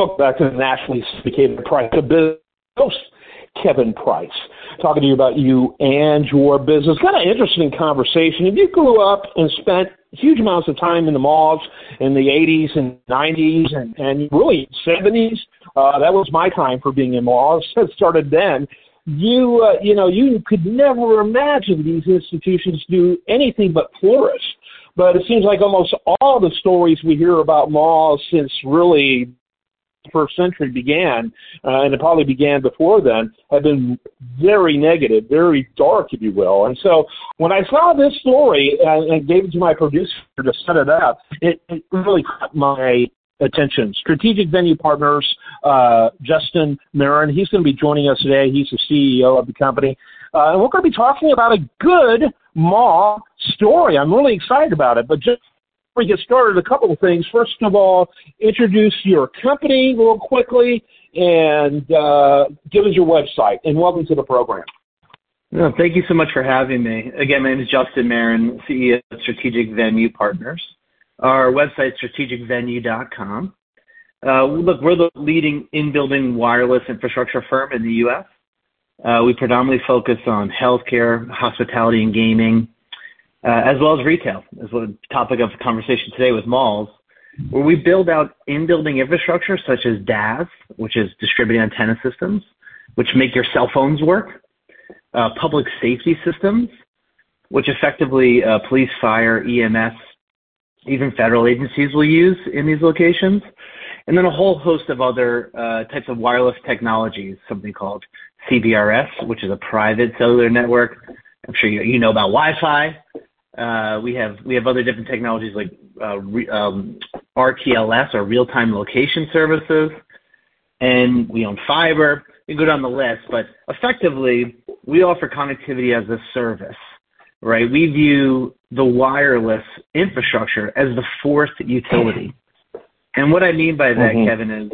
Welcome back to the nationally syndicated Price of Business. Host Kevin Price, talking to you about you and your business. Kind of interesting conversation. If you grew up and spent huge amounts of time in the malls in the 80s and 90s and really 70s, that was my time for being in malls. It started then. You could never imagine these institutions do anything but flourish. But it seems like almost all the stories we hear about malls since really first century began, and it probably began before then, have been very negative, very dark, if you will. And so when I saw this story and gave it to my producer to set it up, it really caught my attention. Strategic Venue Partners, Justin Marron, he's going to be joining us today. He's the CEO of the company. And we're going to be talking about a good mall story. I'm really excited about it, but just before we get started, a couple of things. First of all, introduce your company real quickly and give us your website. And welcome to the program. No, thank you so much for having me. Again, my name is Justin Marron, CEO of Strategic Venue Partners. Our website is strategicvenue.com. Look, we're the leading in-building wireless infrastructure firm in the U.S. We predominantly focus on healthcare, hospitality, and gaming, as well as retail, is what the topic of the conversation today with malls, where we build out in-building infrastructure such as DAS, which is distributed antenna systems, which make your cell phones work, public safety systems, which effectively police, fire, EMS, even federal agencies will use in these locations, and then a whole host of other types of wireless technologies, something called CBRS, which is a private cellular network. I'm sure you know about Wi-Fi. We have other different technologies like RTLS, or real-time location services, and we own fiber. You can go down the list, but effectively, we offer connectivity as a service, right? We view the wireless infrastructure as the fourth utility. And what I mean by that, Kevin, is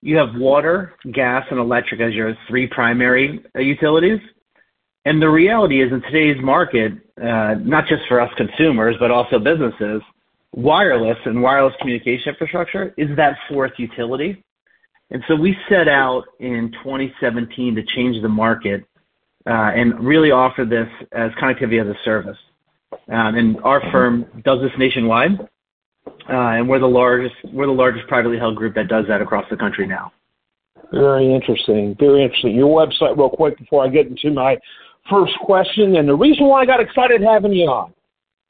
you have water, gas, and electric as your three primary utilities. And the reality is, in today's market, not just for us consumers, but also businesses, wireless and wireless communication infrastructure is that fourth utility. And so we set out in 2017 to change the market and really offer this as connectivity as a service. And our firm does this nationwide, and we're the largest privately held group that does that across the country now. Very interesting, very interesting. Your website, real quick, before I get into my first question, and the reason why I got excited having you on.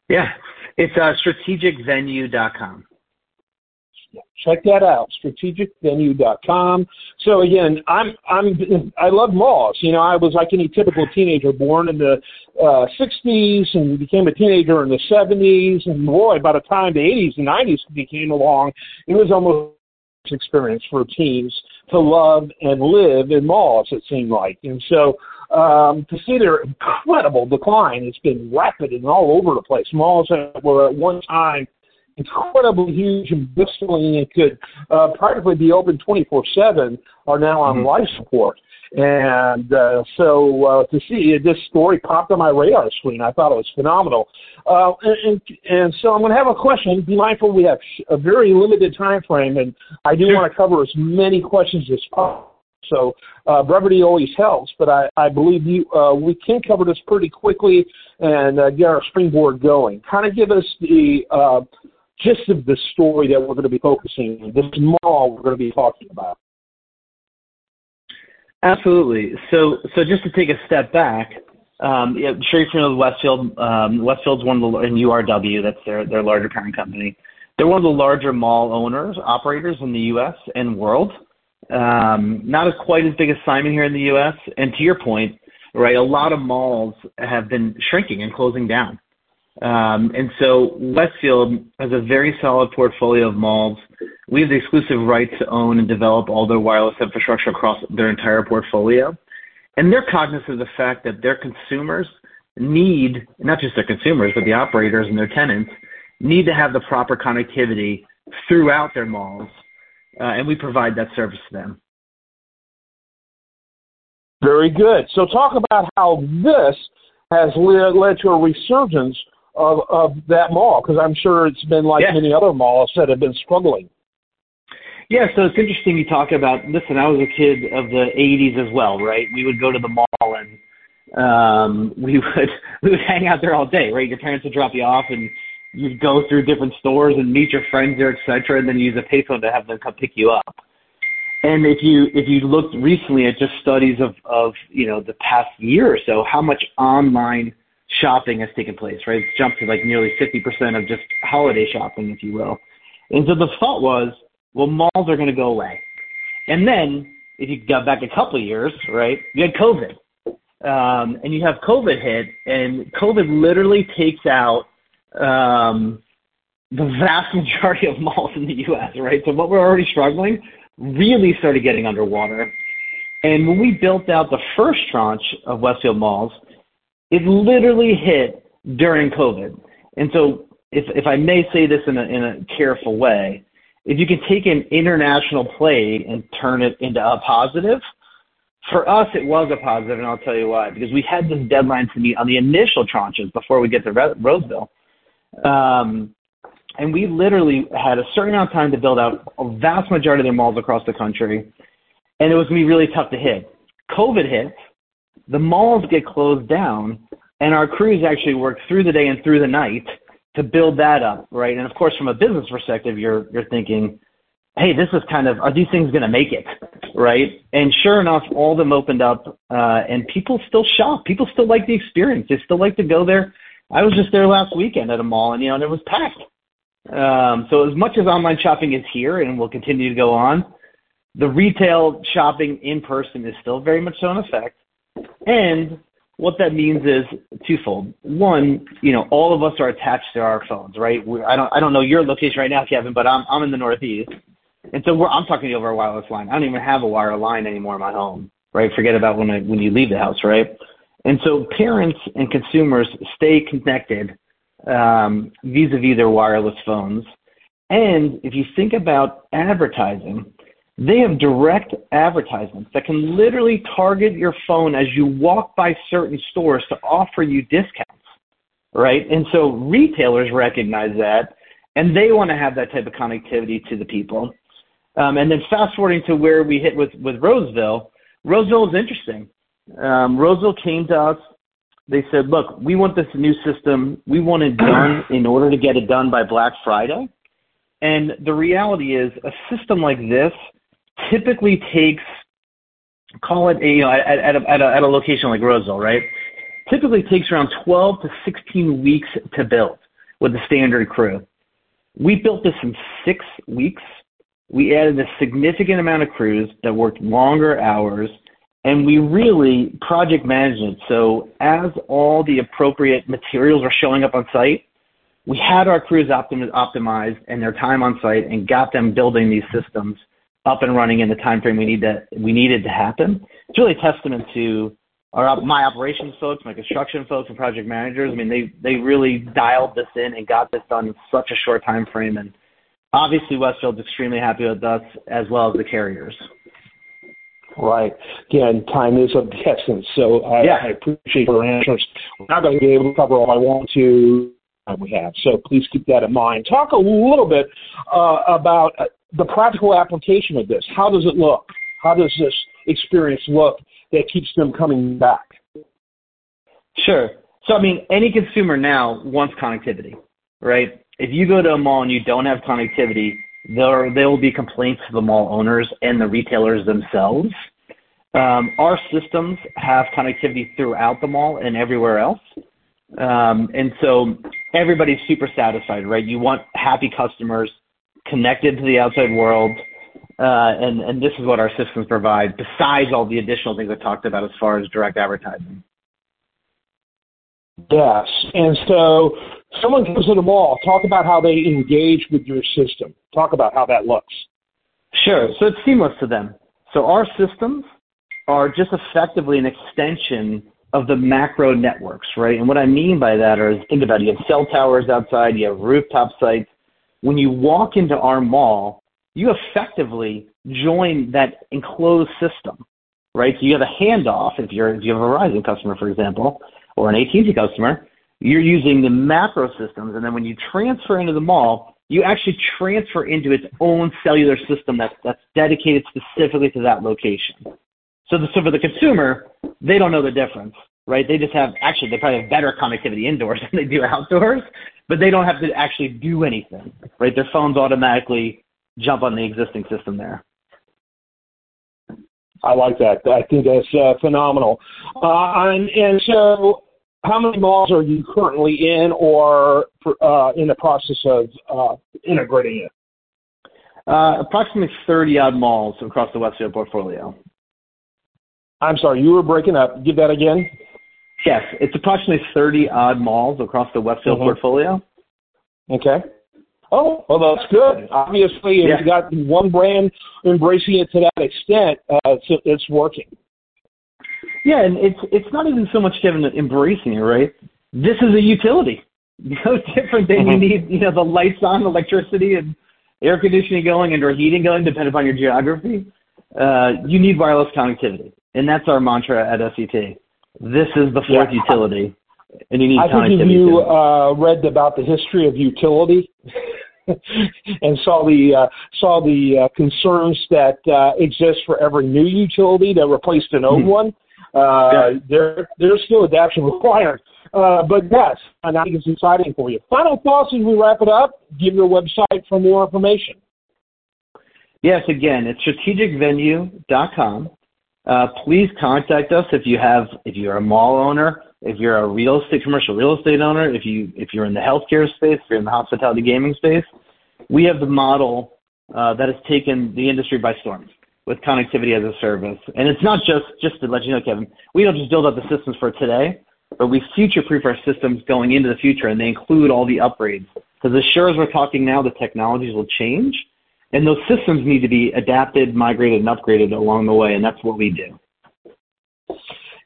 Yeah, it's strategicvenue.com. Check that out, strategicvenue.com. So again, I love malls. You know, I was like any typical teenager, born in the 60s and became a teenager in the 70s, and boy, by the time the 80s and 90s came along, it was almost an experience for teens to love and live in malls, it seemed like. And so to see their incredible decline, it's been rapid and all over the place. Malls that were at one time incredibly huge and bustling and could practically be open 24/7 are now on life support. And so to see this story popped on my radar screen, I thought it was phenomenal. And so I'm going to have a question. Be mindful we have a very limited time frame, and I do want to cover as many questions as possible. So brevity always helps, but I believe we can cover this pretty quickly and get our springboard going. Kind of give us the gist of the story that we're going to be focusing on, this mall we're going to be talking about. Absolutely. So just to take a step back, I'm sure you're familiar with Westfield. Westfield's one of the, in URW, that's their larger parent company. They're one of the larger mall owners, operators in the U.S. and world. Not as quite as big as Simon here in the U.S. And to your point, right, a lot of malls have been shrinking and closing down. And so Westfield has a very solid portfolio of malls. We have the exclusive right to own and develop all their wireless infrastructure across their entire portfolio. And they're cognizant of the fact that their consumers need, not just their consumers, but the operators and their tenants, need to have the proper connectivity throughout their malls. And we provide that service to them. Very good. So talk about how this has led to a resurgence of that mall, because I'm sure it's been like many other malls that have been struggling. Yeah, so it's interesting you talk about, listen, I was a kid of the 80s as well, right? We would go to the mall and we would hang out there all day, right? Your parents would drop you off and you'd go through different stores and meet your friends there, et cetera, and then use a payphone to have them come pick you up. And if you looked recently at just studies of the past year or so, how much online shopping has taken place, right? It's jumped to like nearly 50% of just holiday shopping, if you will. And so the thought was, well, malls are going to go away. And then if you got back a couple of years, right, you had COVID. And you have COVID hit, and COVID literally takes out the vast majority of malls in the U.S., right? So what we're already struggling really started getting underwater. And when we built out the first tranche of Westfield malls, it literally hit during COVID. And so if I may say this in a careful way, if you can take an international play and turn it into a positive, for us it was a positive, and I'll tell you why. Because we had this deadline to meet on the initial tranches before we get to Roseville. And we literally had a certain amount of time to build out a vast majority of their malls across the country, and it was going to be really tough to hit. COVID hits, the malls get closed down, and our crews actually worked through the day and through the night to build that up, right? And, of course, from a business perspective, you're thinking, hey, this is kind of, are these things going to make it, right? And sure enough, all of them opened up, and people still shop. People still like the experience. They still like to go there. I was just there last weekend at a mall, and, and it was packed. So as much as online shopping is here and will continue to go on, the retail shopping in person is still very much so in effect. And what that means is twofold. One, all of us are attached to our phones, right? I don't know your location right now, Kevin, but I'm in the Northeast. And so I'm talking to you over a wireless line. I don't even have a wire line anymore in my home, right? Forget about when you leave the house, right? And so parents and consumers stay connected vis-a-vis their wireless phones. And if you think about advertising, they have direct advertisements that can literally target your phone as you walk by certain stores to offer you discounts, right? And so retailers recognize that, and they want to have that type of connectivity to the people. And then fast forwarding to where we hit with Roseville, Roseville is interesting. Roseville came to us. They said, look, we want this new system. We want it done in order to get it done by Black Friday. And the reality is a system like this typically takes, call it, at a location like Roseville, right, typically takes around 12 to 16 weeks to build with the standard crew. We built this in 6 weeks. We added a significant amount of crews that worked longer hours, and we really project managed it. So as all the appropriate materials are showing up on site, we had our crews optimized and their time on site and got them building these systems up and running in the time frame we needed to happen. It's really a testament to my operations folks, my construction folks, and project managers. I mean, they really dialed this in and got this done in such a short time frame. And obviously, Westfield's extremely happy with us as well as the carriers. Right. Again, time is of the essence, so I appreciate your answers. I'm not going to be able to cover all I want to. We have. So please keep that in mind. Talk a little bit about the practical application of this. How does it look? How does this experience look that keeps them coming back? Sure. So, I mean, any consumer now wants connectivity, right? If you go to a mall and you don't have connectivity, there will be complaints to the mall owners and the retailers themselves. Our systems have connectivity throughout the mall and everywhere else. And so everybody's super satisfied, right? You want happy customers connected to the outside world, and this is what our systems provide, besides all the additional things I talked about as far as direct advertising. Yes, and so someone comes to the mall. Talk about how they engage with your system. Talk about how that looks. Sure, so it's seamless to them. So our systems are just effectively an extension of the macro networks, right? And what I mean by that is, think about it, you have cell towers outside, you have rooftop sites. When you walk into our mall, you effectively join that enclosed system, right? So you have a handoff. If you have a Verizon customer, for example, or an AT&T customer, you're using the macro systems. And then when you transfer into the mall, you actually transfer into its own cellular system that's dedicated specifically to that location. So for the consumer, they don't know the difference, right? They just have, actually, they probably have better connectivity indoors than they do outdoors, but they don't have to actually do anything, right? Their phones automatically jump on the existing system there. I like that. I think that's phenomenal. And so how many malls are you currently in or in the process of integrating it? Approximately 30-odd malls across the Westfield portfolio. I'm sorry, you were breaking up. Give that again. Yes, it's approximately 30-odd malls across the Westfield portfolio. Okay. Oh, well, that's good. Obviously, if you've got one brand embracing it to that extent, it's working. Yeah, and it's not even so much, Kevin, embracing it, right? This is a utility. No different than you need, the lights on, electricity, and air conditioning going, and or heating going, depending upon your geography. You need wireless connectivity, and that's our mantra at SET. This is the fourth utility, and you need connectivity. I think you read about the history of utility and saw the concerns that exist for every new utility that replaced an old one. There's still adaptation required. But yes, and I think it's exciting for you. Final thoughts as we wrap it up. Give your website for more information. Yes, again, it's strategicvenue.com. Please contact us if you're a mall owner, if you're a commercial real estate owner, if you're in the healthcare space, if you're in the hospitality gaming space. We have the model that has taken the industry by storm with connectivity as a service. And it's not just to let you know, Kevin, we don't just build up the systems for today, but we future-proof our systems going into the future, and they include all the upgrades. Because as sure as we're talking now, the technologies will change, and those systems need to be adapted, migrated, and upgraded along the way, and that's what we do.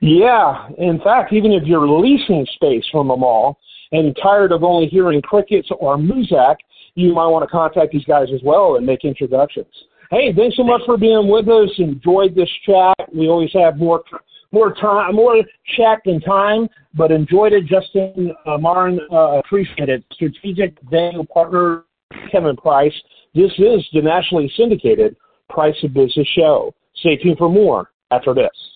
Yeah. In fact, even if you're leasing space from a mall and you're tired of only hearing crickets or Muzak, you might want to contact these guys as well and make introductions. Hey, thanks so much for being with us. Enjoyed this chat. We always have more chat than time, but enjoyed it. Justin Marron, appreciate it. Strategic Venue Partner, Kevin Price. This is the nationally syndicated Price of Business show. Stay tuned for more after this.